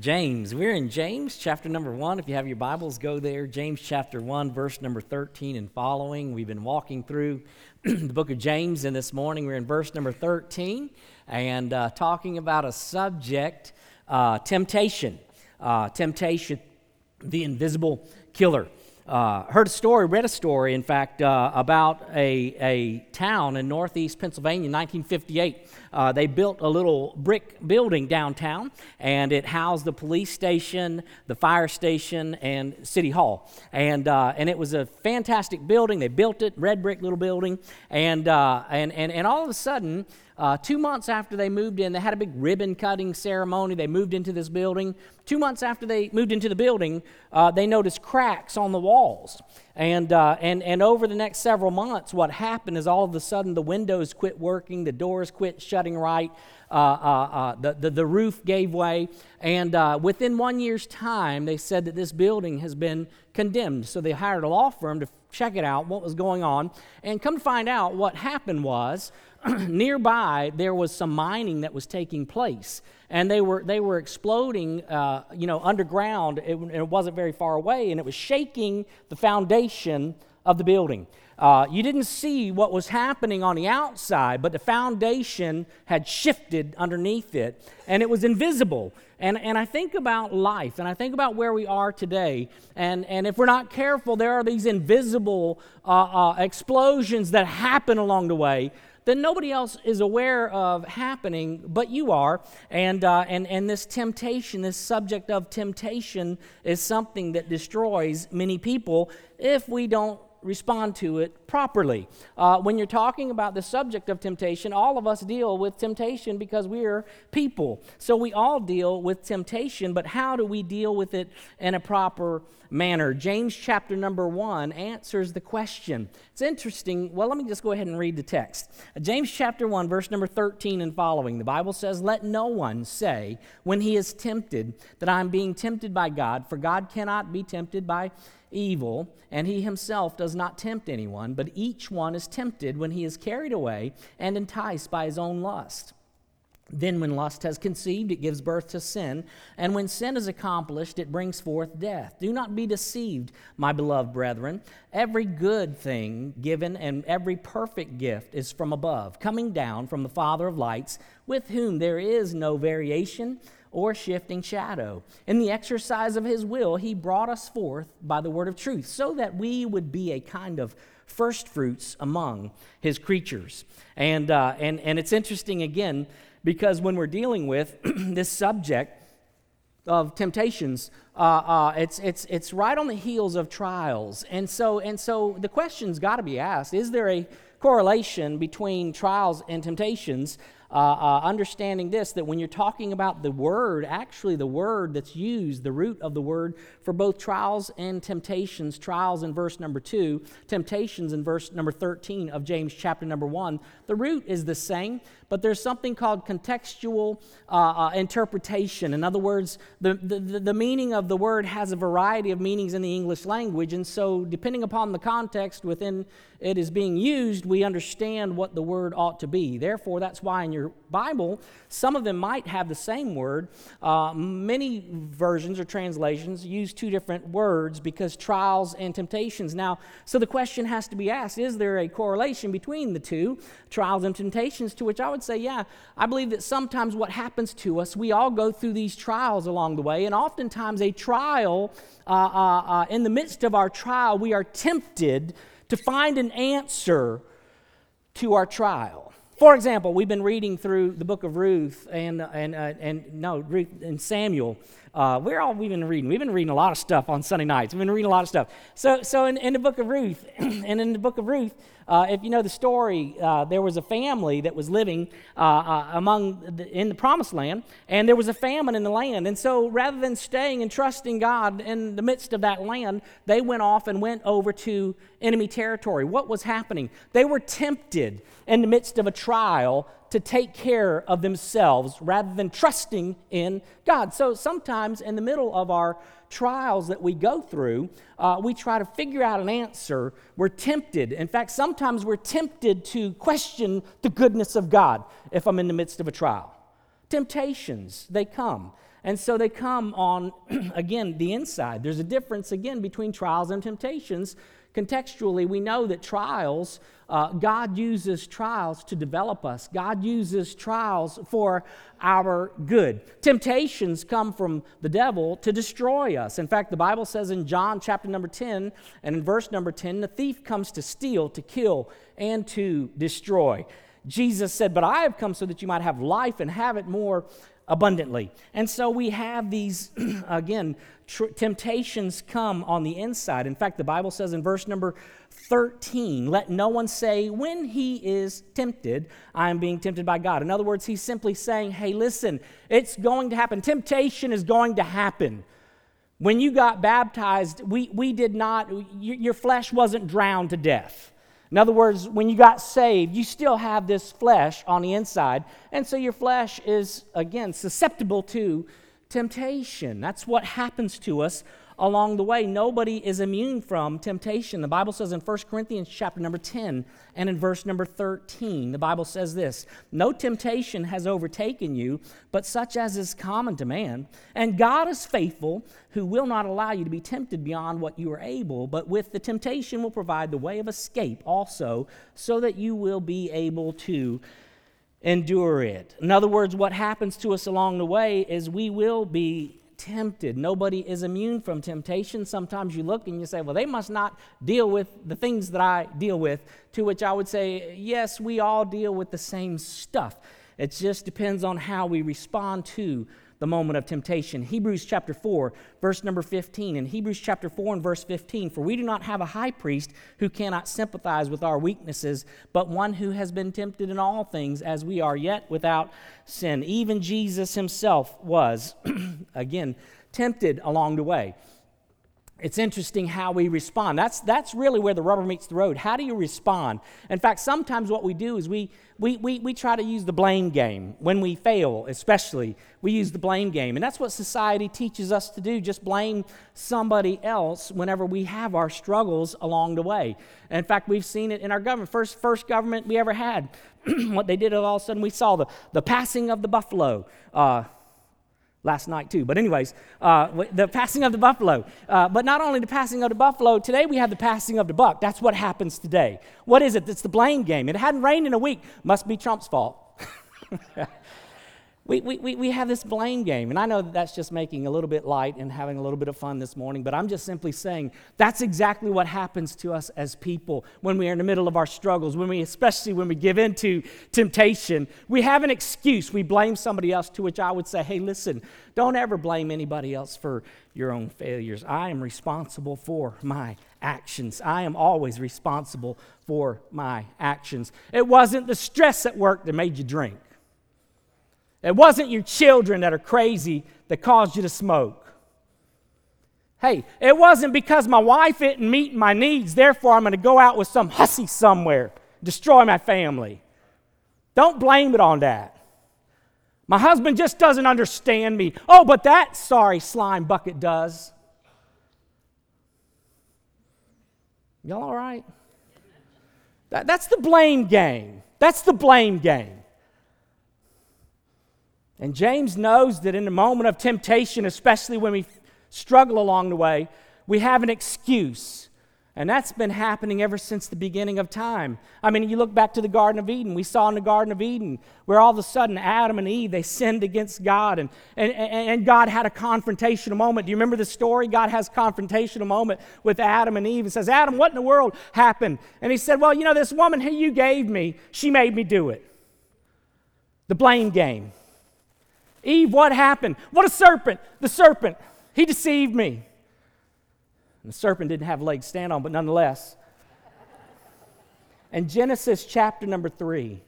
James. We're in James chapter number 1. If you have your Bibles, go there. James chapter 1, verse number 13 and following. We've been walking through the book of James, and this morning we're in verse number 13 and talking about a subject, temptation. Temptation, the invisible killer. Read a story, in fact, about a town in northeast Pennsylvania in 1958. They built a little brick building downtown, and it housed the police station, the fire station, and City Hall. And it was a fantastic building. They built it, red brick little building, and all of a sudden, 2 months after they moved in, they had a big ribbon-cutting ceremony. They moved into this building. 2 months after they moved into the building, they noticed cracks on the walls. And over the next several months, what happened is all of a sudden the windows quit working, the doors quit shutting right, the roof gave way, and within 1 year's time, they said that this building has been condemned. So they hired a law firm to check it out, what was going on, and come to find out what happened was nearby there was some mining that was taking place, and they were exploding underground. It wasn't very far away, and it was shaking the foundation of the building. You didn't see what was happening on the outside, but the foundation had shifted underneath it, and it was invisible. And I think about life, and I think about where we are today, and if we're not careful, there are these invisible explosions that happen along the way that nobody else is aware of happening, but you are. And this temptation, this subject of temptation, is something that destroys many people if we don't respond to it properly. When you're talking about the subject of temptation, all of us deal with temptation because we're people. So we all deal with temptation, but how do we deal with it in a proper manner? James chapter number 1 answers the question. It's interesting. Well, let me just go ahead and read the text. James chapter 1, verse number 13 and following. The Bible says, "Let no one say when he is tempted that I'm being tempted by God, for God cannot be tempted by evil, and he himself does not tempt anyone, but each one is tempted when he is carried away and enticed by his own lust. Then when lust has conceived, it gives birth to sin, and when sin is accomplished, it brings forth death. Do not be deceived, my beloved brethren. Every good thing given and every perfect gift is from above, coming down from the Father of lights, with whom there is no variation or shifting shadow. In the exercise of his will, he brought us forth by the word of truth, so that we would be a kind of first fruits among his creatures." And it's interesting again, because when we're dealing with this subject of temptations, it's right on the heels of trials, and so the question's got to be asked: is there a correlation between trials and temptations? Understanding this, that when you're talking about the word, actually the word that's used, the root of the word for both trials and temptations, trials in verse number 2, temptations in verse number 13 of James chapter number 1, the root is the same, but there's something called contextual interpretation. In other words, the meaning of the word has a variety of meanings in the English language, and so depending upon the context within it is being used, we understand what the word ought to be. Therefore, that's why in your Bible, some of them might have the same word. Many versions or translations use two different words because trials and temptations. Now, so the question has to be asked, is there a correlation between the two, trials and temptations, to which I would say, yeah, I believe that sometimes what happens to us, we all go through these trials along the way, and oftentimes a trial, in the midst of our trial, we are tempted to find an answer to our trial. For example, we've been reading through the book of Ruth and Samuel. We've been reading a lot of stuff on Sunday nights. We've been reading a lot of stuff. So in the book of Ruth, if you know the story, there was a family that was living in the Promised Land, and there was a famine in the land. And so rather than staying and trusting God in the midst of that land, they went off and went over to enemy territory. What was happening? They were tempted in the midst of a trial to take care of themselves rather than trusting in God. So sometimes in the middle of our trials that we go through, we try to figure out an answer. We're tempted. In fact, sometimes we're tempted to question the goodness of God if I'm in the midst of a trial. Temptations, they come. And so they come on, again, the inside. There's a difference, again, between trials and temptations. Contextually, we know that trials, God uses trials to develop us. God uses trials for our good. Temptations come from the devil to destroy us. In fact, the Bible says in John chapter number 10 and in verse number 10, the thief comes to steal, to kill, and to destroy. Jesus said, "But I have come so that you might have life and have it more abundantly." And so we have these, again, temptations come on the inside. In fact, the Bible says in verse number 13, "Let no one say when he is tempted, I am being tempted by God." In other words, he's simply saying, hey, listen, it's going to happen. Temptation is going to happen. When you got baptized, we did not, your flesh wasn't drowned to death. In other words, when you got saved, you still have this flesh on the inside. And so your flesh is, again, susceptible to temptation. That's what happens to us along the way. Nobody is immune from temptation. The Bible says in 1 Corinthians chapter number 10 and in verse number 13, the Bible says this, "No temptation has overtaken you, but such as is common to man. And God is faithful, who will not allow you to be tempted beyond what you are able, but with the temptation will provide the way of escape also, so that you will be able to endure it." In other words, what happens to us along the way is we will be tempted. Nobody is immune from temptation. Sometimes you look and you say, well, they must not deal with the things that I deal with, to which I would say, yes, we all deal with the same stuff. It just depends on how we respond to the moment of temptation. Hebrews chapter 4, verse number 15. In Hebrews chapter 4 and verse 15, "For we do not have a high priest who cannot sympathize with our weaknesses, but one who has been tempted in all things as we are, yet without sin." Even Jesus himself was, again, tempted along the way. It's interesting how we respond. That's really where the rubber meets the road. How do you respond? In fact, sometimes what we do is we try to use the blame game. When we fail, especially, we use the blame game. And that's what society teaches us to do, just blame somebody else whenever we have our struggles along the way. And in fact, we've seen it in our government. First government we ever had, what they did, all of a sudden we saw the passing of the buffalo. Last night too, but anyways, the passing of the buffalo. But not only the passing of the buffalo, today we have the passing of the buck. That's what happens today. What is it? It's the blame game. It hadn't rained in a week. Must be Trump's fault. We have this blame game, and I know that's just making a little bit light and having a little bit of fun this morning, but I'm just simply saying that's exactly what happens to us as people when we are in the middle of our struggles, especially when we give in to temptation. We have an excuse. We blame somebody else, to which I would say, hey, listen, don't ever blame anybody else for your own failures. I am responsible for my actions. I am always responsible for my actions. It wasn't the stress at work that made you drink. It wasn't your children that are crazy that caused you to smoke. Hey, it wasn't because my wife isn't meeting my needs, therefore I'm going to go out with some hussy somewhere, destroy my family. Don't blame it on that. My husband just doesn't understand me. Oh, but that sorry slime bucket does. Y'all all right? That's the blame game. That's the blame game. And James knows that in the moment of temptation, especially when we struggle along the way, we have an excuse. And that's been happening ever since the beginning of time. I mean, you look back to the Garden of Eden. We saw in the Garden of Eden where all of a sudden Adam and Eve, they sinned against God. And God had a confrontational moment. Do you remember the story? God has a confrontational moment with Adam and Eve and says, Adam, what in the world happened? And he said, well, you know, this woman who you gave me, she made me do it. The blame game. Eve, what happened? What a serpent. The serpent, he deceived me. And the serpent didn't have legs to stand on, but nonetheless. In Genesis chapter number 3,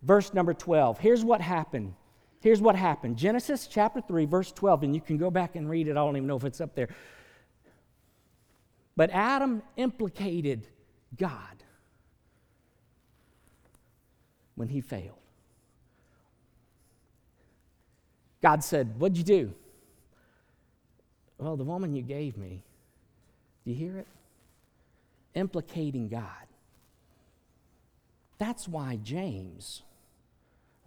verse number 12, here's what happened. Here's what happened. Genesis chapter 3, verse 12, and you can go back and read it. I don't even know if it's up there. But Adam implicated God when he failed. God said, what'd you do? Well, the woman you gave me. Do you hear it? Implicating God. That's why James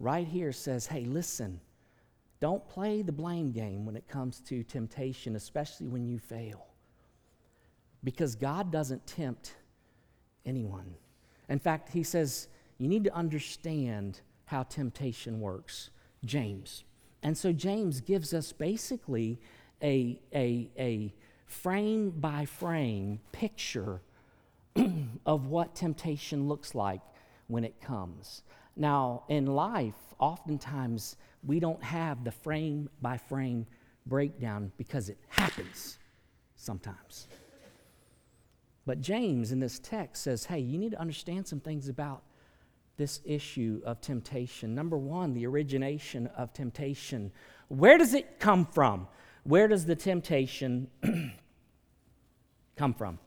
right here says, hey, listen, Don't play the blame game when it comes to temptation, especially when you fail. Because God doesn't tempt anyone. In fact, he says you need to understand how temptation works, James. And so James gives us basically a frame-by-frame picture of what temptation looks like when it comes. Now, in life, oftentimes we don't have the frame-by-frame breakdown because it happens sometimes. But James in this text says, hey, you need to understand some things about this issue of temptation. Number one, the origination of temptation. Where does it come from? Where does the temptation come from?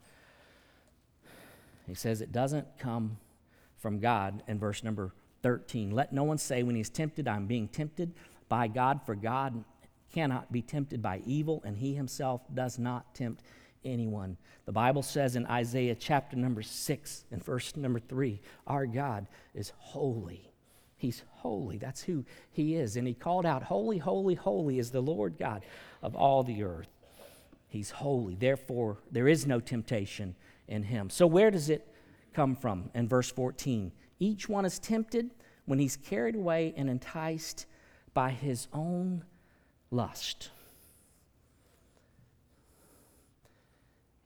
He says it doesn't come from God in verse number 13. Let no one say when he's tempted, I'm being tempted by God, for God cannot be tempted by evil, and he himself does not tempt anyone. The Bible says in Isaiah chapter number 6 and verse number 3, our God is holy. He's holy. That's who he is. And he called out, holy, holy, holy is the Lord God of all the earth. He's holy. Therefore, there is no temptation in him. So where does it come from? In verse 14, each one is tempted when he's carried away and enticed by his own lust.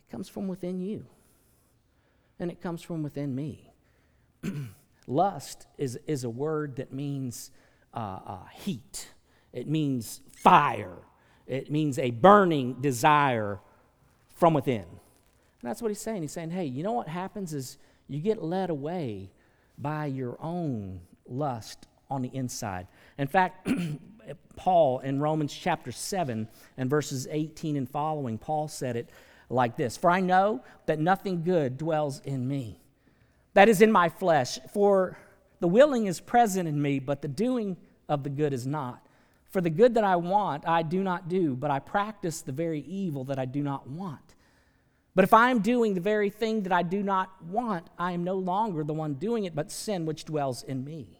It comes from within you, and it comes from within me. Lust is a word that means heat. It means fire. It means a burning desire from within. And that's what he's saying. He's saying, hey, you know what happens is you get led away by your own lust on the inside. In fact, Paul in Romans chapter 7 and verses 18 and following, Paul said it like this, for I know that nothing good dwells in me, that is in my flesh. For the willing is present in me, but the doing of the good is not. For the good that I want, I do not do, but I practice the very evil that I do not want. But if I am doing the very thing that I do not want, I am no longer the one doing it, but sin which dwells in me.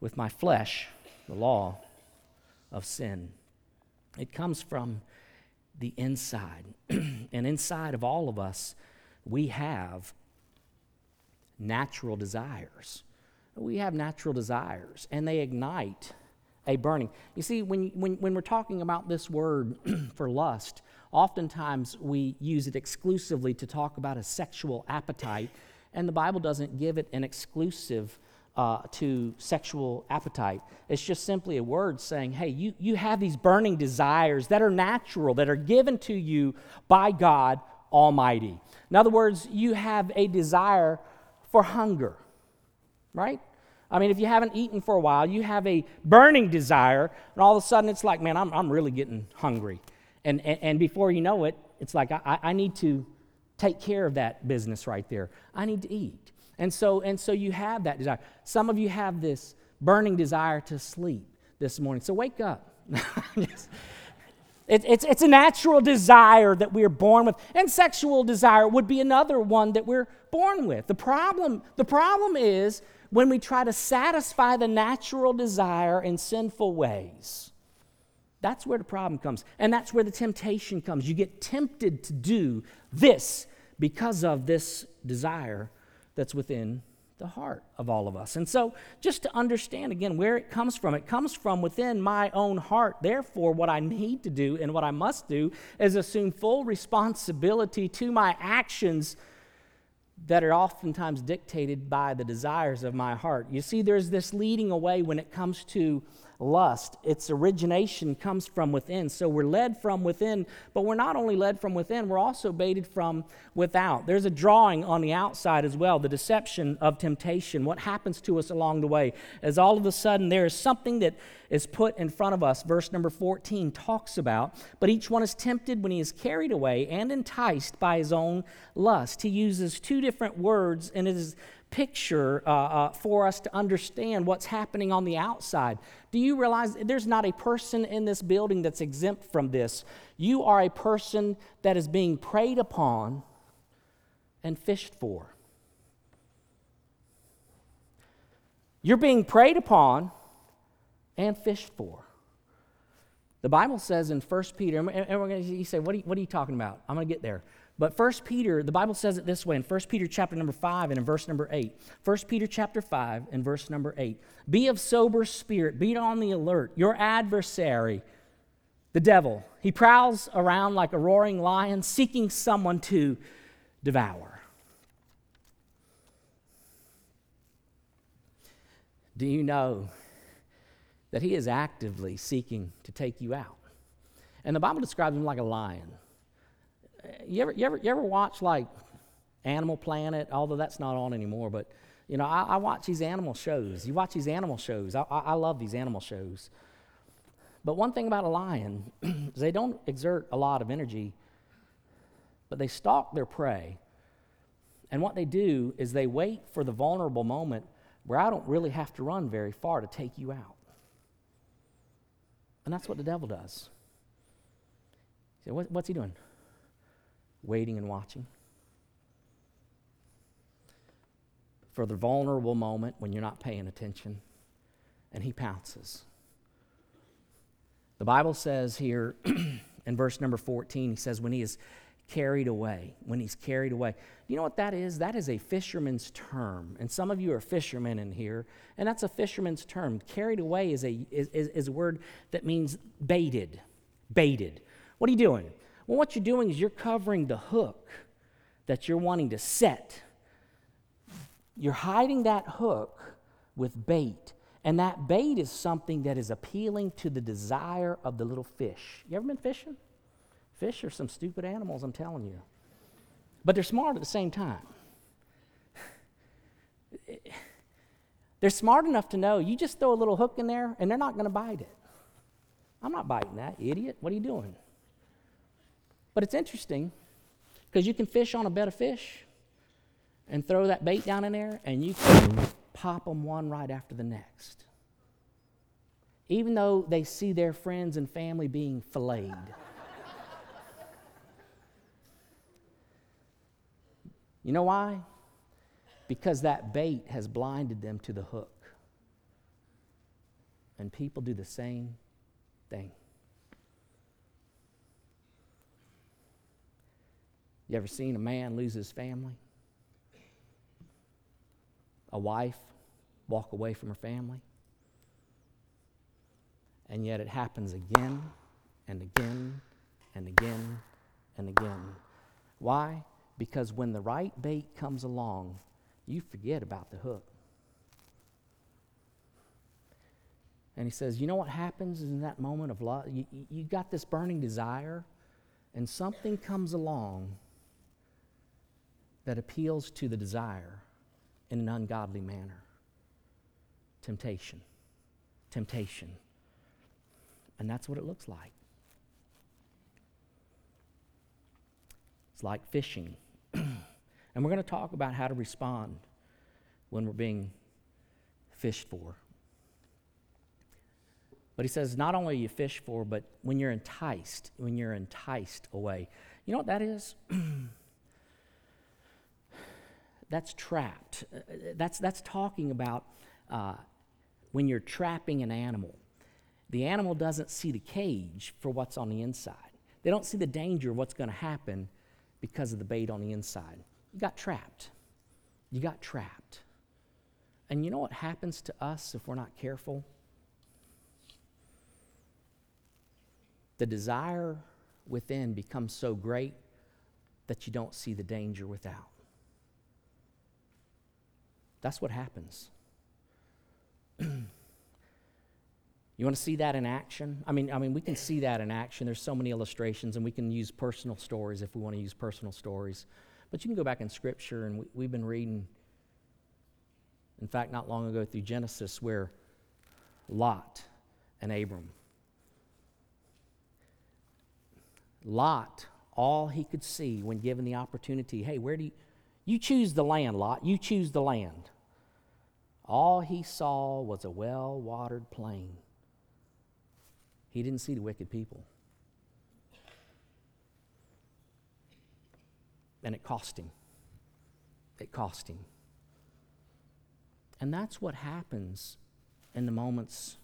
with my flesh, the law of sin. It comes from the inside. And inside of all of us, we have natural desires. We have natural desires, and they ignite a burning. You see, when we're talking about this word for lust, oftentimes we use it exclusively to talk about a sexual appetite, and the Bible doesn't give it an exclusive to sexual appetite. It's just simply a word saying, hey, you have these burning desires that are natural, that are given to you by God Almighty. In other words, you have a desire for hunger, right? I mean, if you haven't eaten for a while, you have a burning desire, and all of a sudden it's like, man, I'm really getting hungry. And before you know it, it's like, I need to take care of that business right there. I need to eat. And so you have that desire. Some of you have this burning desire to sleep this morning. So wake up. It's a natural desire that we're born with. And sexual desire would be another one that we're born with. The problem is when we try to satisfy the natural desire in sinful ways. That's where the problem comes. And that's where the temptation comes. You get tempted to do this because of this desire that's within the heart of all of us. And so just to understand again where it comes from within my own heart. Therefore, what I need to do and what I must do is assume full responsibility to my actions that are oftentimes dictated by the desires of my heart. You see, there's this leading away when it comes to lust. Its origination comes from within. So we're led from within, but we're not only led from within, we're also baited from without. There's a drawing on the outside as well, the deception of temptation. What happens to us along the way is all of a sudden there is something that is put in front of us. Verse number 14 talks about, but each one is tempted when he is carried away and enticed by his own lust. He uses two different words in his picture for us to understand what's happening on the outside. Do you realize there's not a person in this building that's exempt from this? You are a person that is being preyed upon and fished for. You're being preyed upon and fished for. The Bible says in 1 Peter, and we're going to, you say, what are you talking about? I'm going to get there. But 1 Peter, the Bible says it this way in 1 Peter chapter number 5 and in verse number 8. 1 Peter chapter 5 and verse number 8. Be of sober spirit, be on the alert. Your adversary, the devil, he prowls around like a roaring lion, seeking someone to devour. Do you know that he is actively seeking to take you out? And the Bible describes him like a lion. You ever watch like Animal Planet? Although that's not on anymore, but you know, I watch these animal shows. You watch these animal shows. I love these animal shows. But one thing about a lion is they don't exert a lot of energy, but they stalk their prey. And what they do is they wait for the vulnerable moment where I don't really have to run very far to take you out. And that's what the devil does. You say, what's he doing? Waiting and watching for the vulnerable moment when you're not paying attention, and he pounces. The Bible says here in verse number 14, he says, when he is carried away, when he's carried away. You know what that is? That is a fisherman's term, and some of you are fishermen in here, and that's a fisherman's term. Carried away is a word that means baited, baited. What are you doing? Well, what you're doing is you're covering the hook that you're wanting to set. You're hiding that hook with bait, and that bait is something that is appealing to the desire of the little fish. You ever been fishing? Fish are some stupid animals, I'm telling you. But they're smart at the same time. They're smart enough to know you just throw a little hook in there, and they're not going to bite it. I'm not biting that, idiot. What are you doing? But it's interesting because you can fish on a bed of fish and throw that bait down in there and you can pop them one right after the next. Even though they see their friends and family being filleted. You know why? Because that bait has blinded them to the hook. And people do the same thing. You ever seen a man lose his family? A wife walk away from her family? And yet it happens again and again and again and again. Why? Because when the right bait comes along, you forget about the hook. And he says, you know what happens in that moment of love? You got this burning desire, and something comes along that appeals to the desire in an ungodly manner. Temptation. Temptation. And that's what it looks like. It's like fishing. And we're going to talk about how to respond when we're being fished for. But he says, not only are you fished for, but when you're enticed away. You know what that is? That's trapped. That's talking about when you're trapping an animal. The animal doesn't see the cage for what's on the inside. They don't see the danger of what's going to happen because of the bait on the inside. You got trapped. You got trapped. And you know what happens to us if we're not careful? The desire within becomes so great that you don't see the danger without. That's what happens. You want to see that in action? I mean, we can see that in action. There's so many illustrations, and we can use personal stories if we want to use personal stories. But you can go back in Scripture, and we've been reading, in fact, not long ago through Genesis, where Lot and Abram. Lot, all he could see when given the opportunity, hey, where do you choose the land, Lot, you choose the land. All he saw was a well-watered plain. He didn't see the wicked people. And it cost him. It cost him. And that's what happens in the moments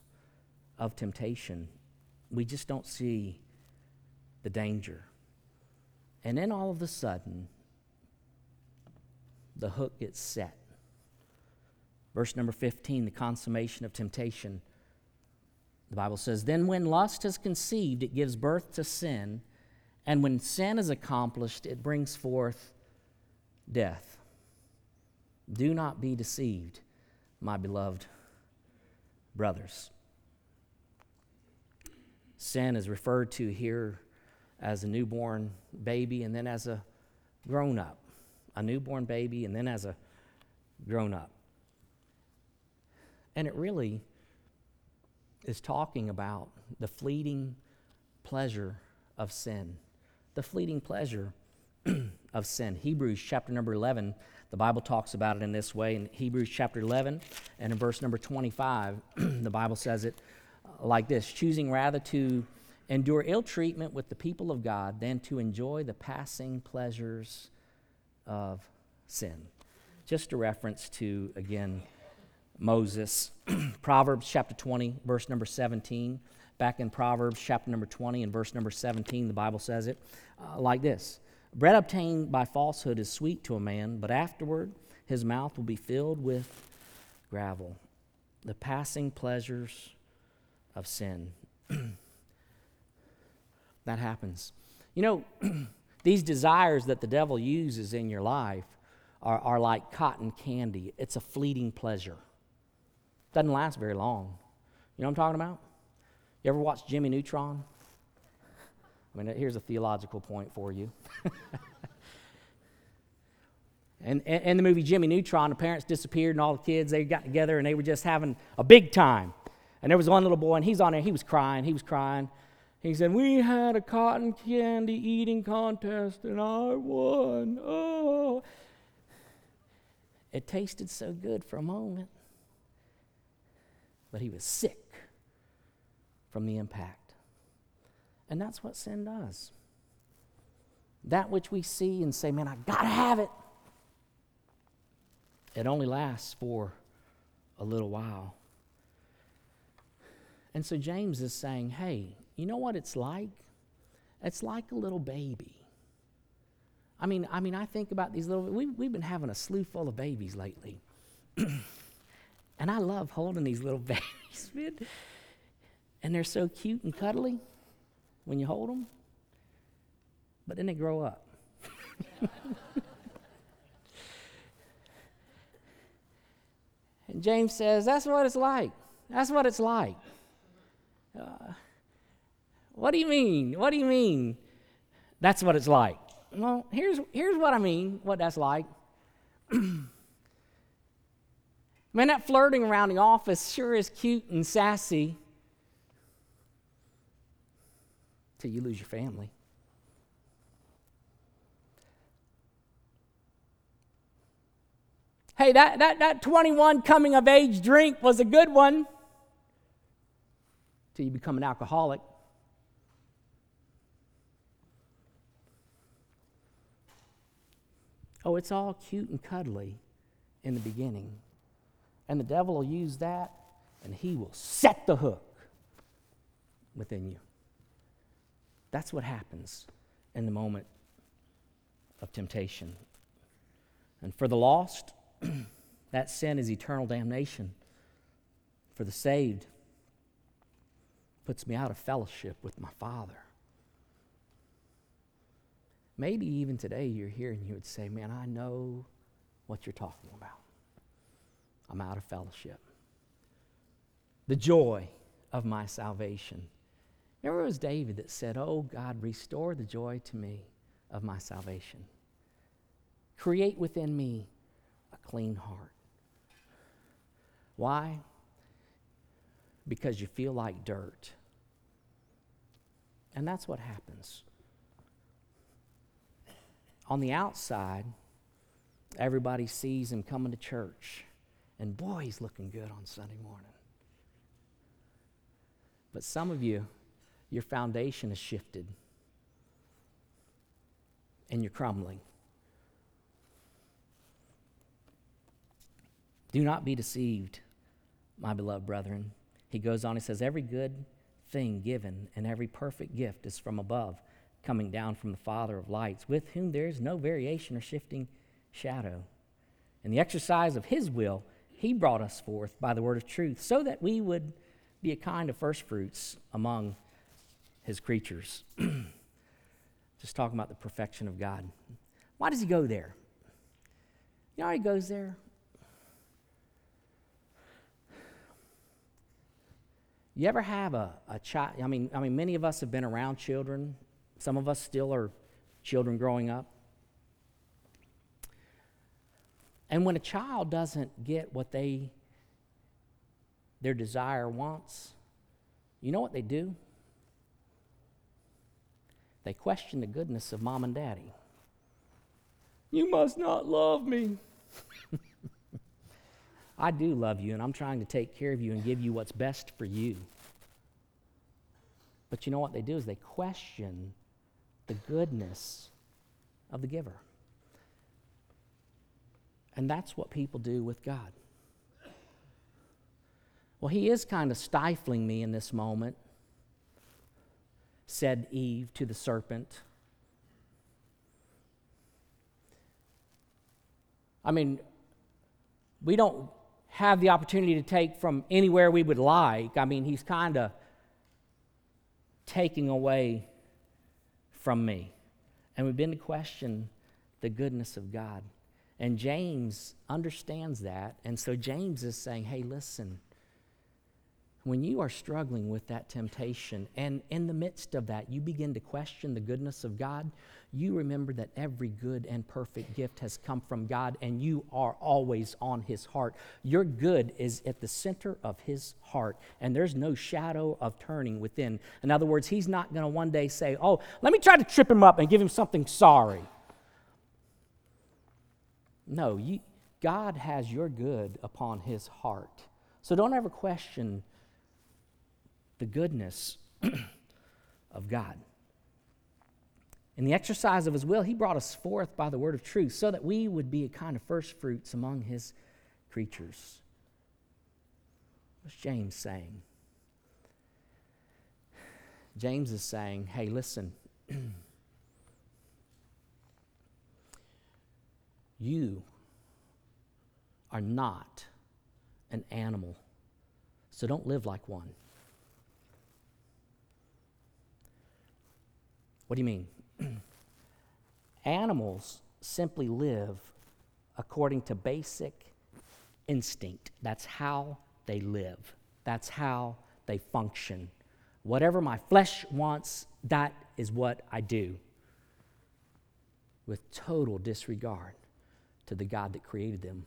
of temptation. We just don't see the danger. And then all of a sudden, the hook gets set. Verse number 15, the consummation of temptation. The Bible says, "Then when lust is conceived, it gives birth to sin, and when sin is accomplished, it brings forth death. Do not be deceived, my beloved brothers." Sin is referred to here as a newborn baby and then as a grown-up. A newborn baby and then as a grown-up. And it really is talking about the fleeting pleasure of sin. The fleeting pleasure of sin. Hebrews chapter number 11, the Bible talks about it in this way. In Hebrews chapter 11 and in verse number 25, the Bible says it like this, "Choosing rather to endure ill treatment with the people of God than to enjoy the passing pleasures of sin." Just a reference to, again, Moses. Proverbs chapter 20, verse number 17. Back in Proverbs chapter number 20 and verse number 17, the Bible says it like this. "Bread obtained by falsehood is sweet to a man, but afterward his mouth will be filled with gravel." The passing pleasures of sin. That happens. You know, these desires that the devil uses in your life are like cotton candy. It's a fleeting pleasure. Doesn't last very long. You know what I'm talking about? You ever watch Jimmy Neutron? I mean, here's a theological point for you. And in the movie Jimmy Neutron, the parents disappeared and all the kids, they got together and they were just having a big time. And there was one little boy and he's on there, he was crying. He said, "We had a cotton candy eating contest and I won. Oh." It tasted so good for a moment, but he was sick from the impact. And that's what sin does. That which we see and say, "Man, I gotta have it," it only lasts for a little while. And so James is saying, hey, you know what it's like? It's like a little baby. I mean, I think about these little, we've been having a slew full of babies lately. And I love holding these little babies, man. And they're so cute and cuddly when you hold them. But then they grow up. And James says, that's what it's like. That's what it's like. What do you mean? What do you mean? That's what it's like. Well, here's what I mean, what that's like. Man, that flirting around the office sure is cute and sassy. Till you lose your family. Hey, that 21 coming of age drink was a good one. Till you become an alcoholic. Oh, it's all cute and cuddly in the beginning. And the devil will use that, and he will set the hook within you. That's what happens in the moment of temptation. And for the lost, that sin is eternal damnation. For the saved, puts me out of fellowship with my Father. Maybe even today you're here and you would say, man, I know what you're talking about. I'm out of fellowship. The joy of my salvation. Remember, it was David that said, "Oh God, restore the joy to me of my salvation. Create within me a clean heart." Why? Because you feel like dirt. And that's what happens. On the outside, everybody sees him coming to church, and boy, he's looking good on Sunday morning. But some of you, your foundation has shifted, and you're crumbling. Do not be deceived, my beloved brethren. He goes on, he says, every good thing given and every perfect gift is from above, coming down from the Father of lights, with whom there is no variation or shifting shadow. In the exercise of his will, he brought us forth by the word of truth, so that we would be a kind of first fruits among his creatures. Just talking about the perfection of God. Why does he go there? You know how he goes there? You ever have a child? I mean, many of us have been around children. Some of us still are children growing up. And when a child doesn't get what their desire wants, you know what they do? They question the goodness of mom and daddy. You must not love me. I do love you, and I'm trying to take care of you and give you what's best for you. But you know what they do is they question the goodness of the giver. And that's what people do with God. Well, he is kind of stifling me in this moment, said Eve to the serpent. I mean, we don't have the opportunity to take from anywhere we would like. I mean, he's kind of taking away from me. And we begin to question the goodness of God. And James understands that. And so James is saying, hey, listen, when you are struggling with that temptation, and in the midst of that, you begin to question the goodness of God, you remember that every good and perfect gift has come from God, and you are always on his heart. Your good is at the center of his heart, and there's no shadow of turning within. In other words, he's not going to one day say, oh, let me try to trip him up and give him something sorry. No, God has your good upon his heart. So don't ever question the goodness of God. In the exercise of his will, he brought us forth by the word of truth, so that we would be a kind of first fruits among his creatures. What's James saying? James is saying, hey, listen, you are not an animal, so don't live like one. What do you mean? Animals simply live according to basic instinct. That's how they live. That's how they function. Whatever my flesh wants, that is what I do, with total disregard to the God that created them.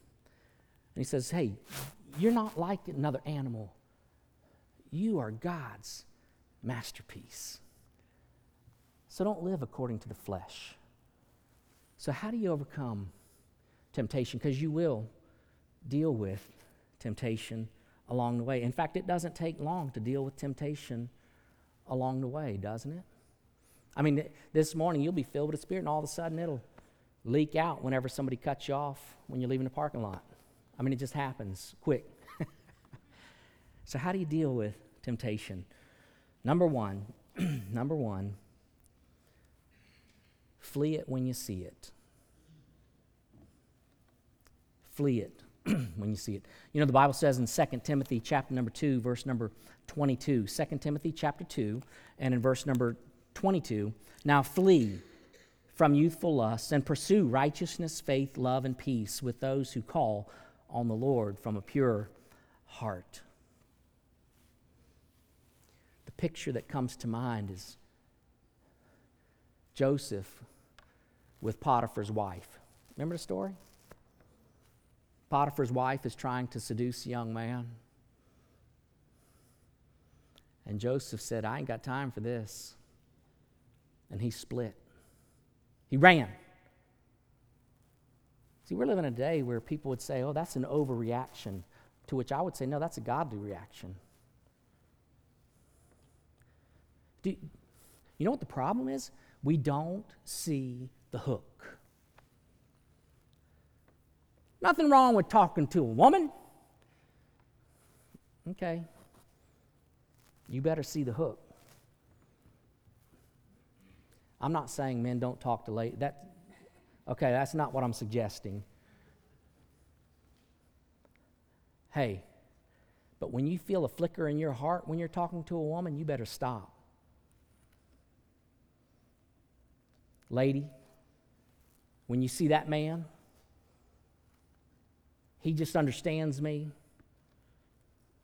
And he says, hey, you're not like another animal. You are God's masterpiece. So don't live according to the flesh. So how do you overcome temptation? Because you will deal with temptation along the way. In fact, it doesn't take long to deal with temptation along the way, doesn't it? I mean, this morning you'll be filled with the Spirit, and all of a sudden it'll leak out whenever somebody cuts you off when you're leaving the parking lot. I mean, it just happens quick. So how do you deal with temptation? Number one, flee it when you see it. Flee it when you see it. You know, the Bible says in 2 Timothy chapter number 2, verse number 22, 2 Timothy chapter 2, and in verse number 22, now flee from youthful lusts, and pursue righteousness, faith, love, and peace with those who call on the Lord from a pure heart. picture that comes to mind is Joseph with Potiphar's wife. Remember the story? Potiphar's wife is trying to seduce a young man. And Joseph said, I ain't got time for this. And he split. He ran. See, we're living in a day where people would say, oh, that's an overreaction. To which I would say, no, that's a godly reaction. You know what the problem is? We don't see the hook. Nothing wrong with talking to a woman. Okay. You better see the hook. I'm not saying men don't talk to ladies. Okay, that's not what I'm suggesting. Hey, but when you feel a flicker in your heart when you're talking to a woman, you better stop. Lady, when you see that man, he just understands me.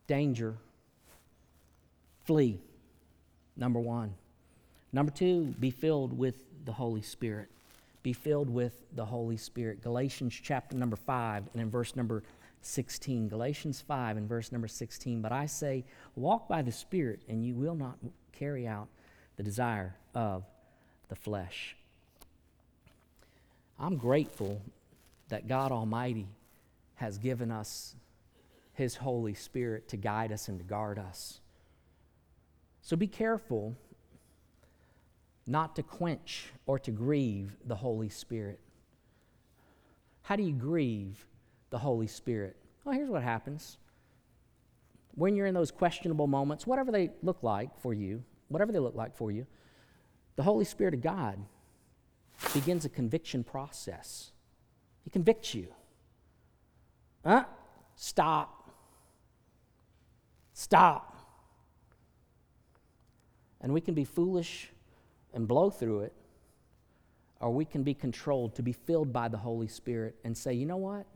Danger. Flee. Number one. Number two, be filled with the Holy Spirit. Be filled with the Holy Spirit. Galatians chapter number 5 and in verse number 16. Galatians 5 and verse number 16. But I say, walk by the Spirit, and you will not carry out the desire of the flesh. I'm grateful that God Almighty has given us His Holy Spirit to guide us and to guard us. So be careful not to quench or to grieve the Holy Spirit. How do you grieve the Holy Spirit? Well, here's what happens. When you're in those questionable moments, whatever they look like for you, the Holy Spirit of God begins a conviction process. He convicts you. Stop. And we can be foolish and blow through it, or we can be controlled to be filled by the Holy Spirit and say, you know what?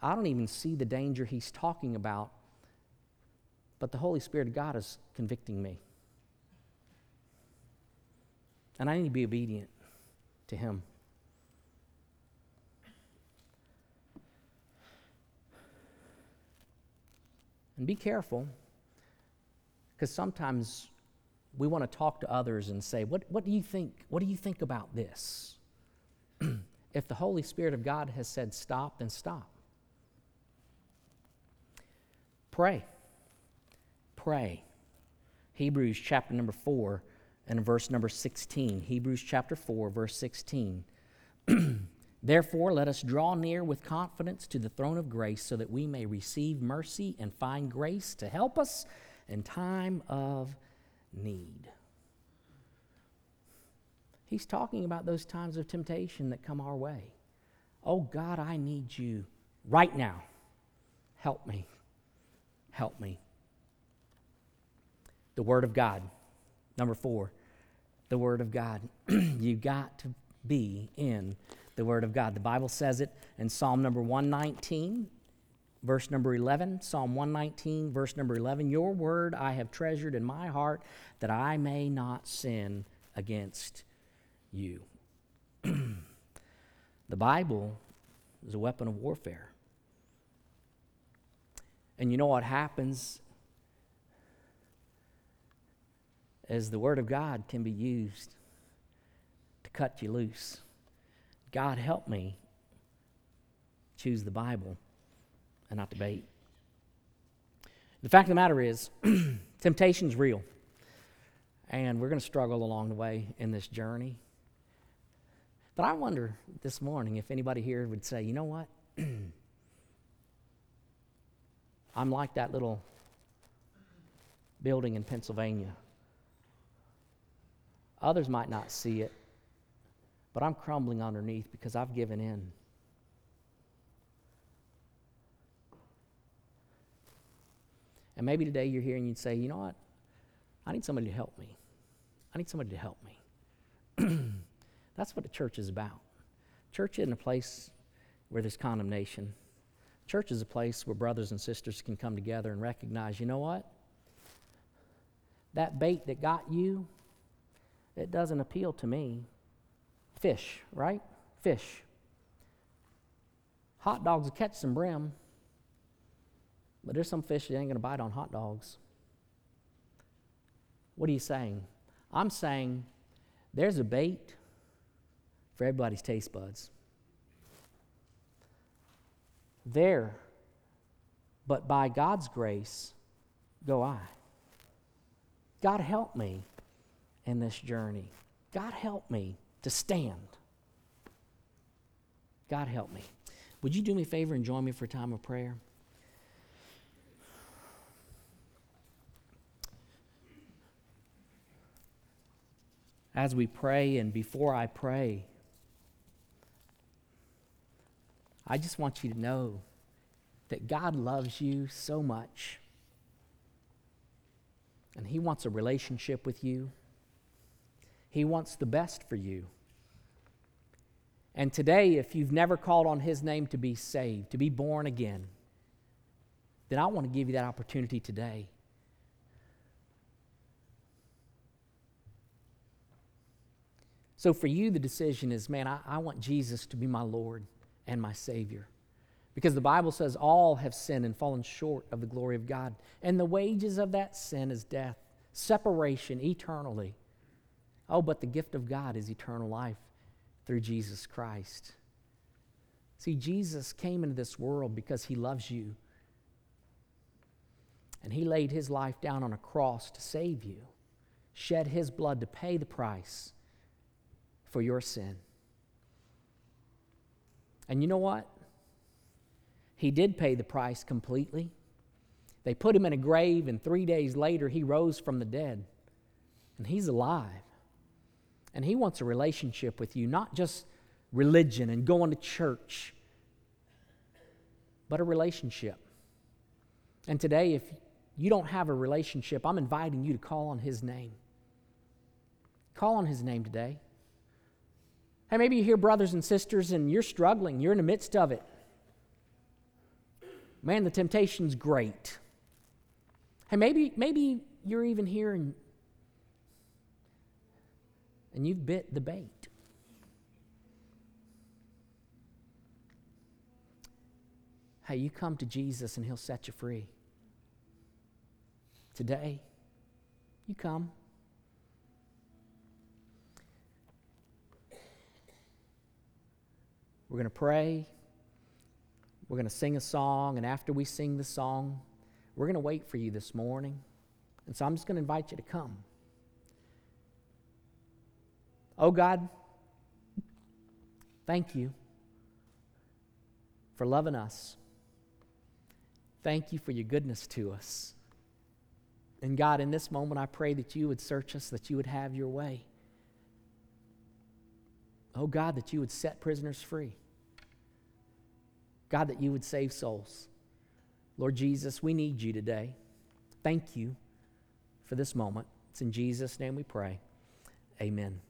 I don't even see the danger he's talking about, but the Holy Spirit of God is convicting me. And I need to be obedient to him. And be careful, because sometimes we want to talk to others and say, what do you think? What do you think about this? If the Holy Spirit of God has said stop, then stop. Pray. Hebrews chapter number 4 and verse number 16. Hebrews chapter 4, verse 16. Therefore, let us draw near with confidence to the throne of grace so that we may receive mercy and find grace to help us in time of need. He's talking about those times of temptation that come our way. Oh God, I need you right now. Help me. The Word of God. Number 4, the Word of God. You got to be in the Word of God. The Bible says it in Psalm number 119, verse number 11. Psalm 119, verse number 11. Your Word I have treasured in my heart that I may not sin against you. The Bible is a weapon of warfare. And you know what happens is the Word of God can be used to cut you loose. God, help me choose the Bible and not debate. The fact of the matter is, temptation's real. And we're going to struggle along the way in this journey. But I wonder this morning if anybody here would say, you know what? I'm like that little building in Pennsylvania. Others might not see it, but I'm crumbling underneath because I've given in. And maybe today you're here and you'd say, you know what? I need somebody to help me. That's what the church is about. Church isn't a place where there's condemnation. Church is a place where brothers and sisters can come together and recognize, you know what? that bait that got you, it doesn't appeal to me. Fish, right? Fish. Hot dogs will catch some brim, but there's some fish that ain't going to bite on hot dogs. What are you saying? I'm saying there's a bait for everybody's taste buds. There, but by God's grace, go I. God help me in this journey. God help me to stand. God help me. Would you do me a favor and join me for a time of prayer? As we pray and before I pray, I just want you to know that God loves you so much, and He wants a relationship with you. He wants the best for you. And today, if you've never called on His name to be saved, to be born again, then I want to give you that opportunity today. So for you, the decision is, man, I want Jesus to be my Lord and my Savior. Because the Bible says all have sinned and fallen short of the glory of God. And the wages of that sin is death, separation eternally. Oh, but the gift of God is eternal life through Jesus Christ. See, Jesus came into this world because He loves you. And He laid His life down on a cross to save you, shed His blood to pay the price for your sin. And you know what? He did pay the price completely. They put Him in a grave, and 3 days later He rose from the dead. And He's alive. And He wants a relationship with you, not just religion and going to church, but a relationship. And today, if you don't have a relationship, I'm inviting you to call on His name. Call on His name today. Hey, maybe you hear brothers and sisters and you're struggling. You're in the midst of it. Man, the temptation's great. Hey, maybe you're even here and you've bit the bait. Hey, you come to Jesus and He'll set you free. Today, you come. We're going to pray. We're going to sing a song, and after we sing the song, we're going to wait for you this morning. And so I'm just going to invite you to come. Oh God, thank You for loving us. Thank You for Your goodness to us. And God, in this moment, I pray that You would search us, that You would have Your way. Oh God, that You would set prisoners free. God, that You would save souls. Lord Jesus, we need You today. Thank You for this moment. It's in Jesus' name we pray. Amen.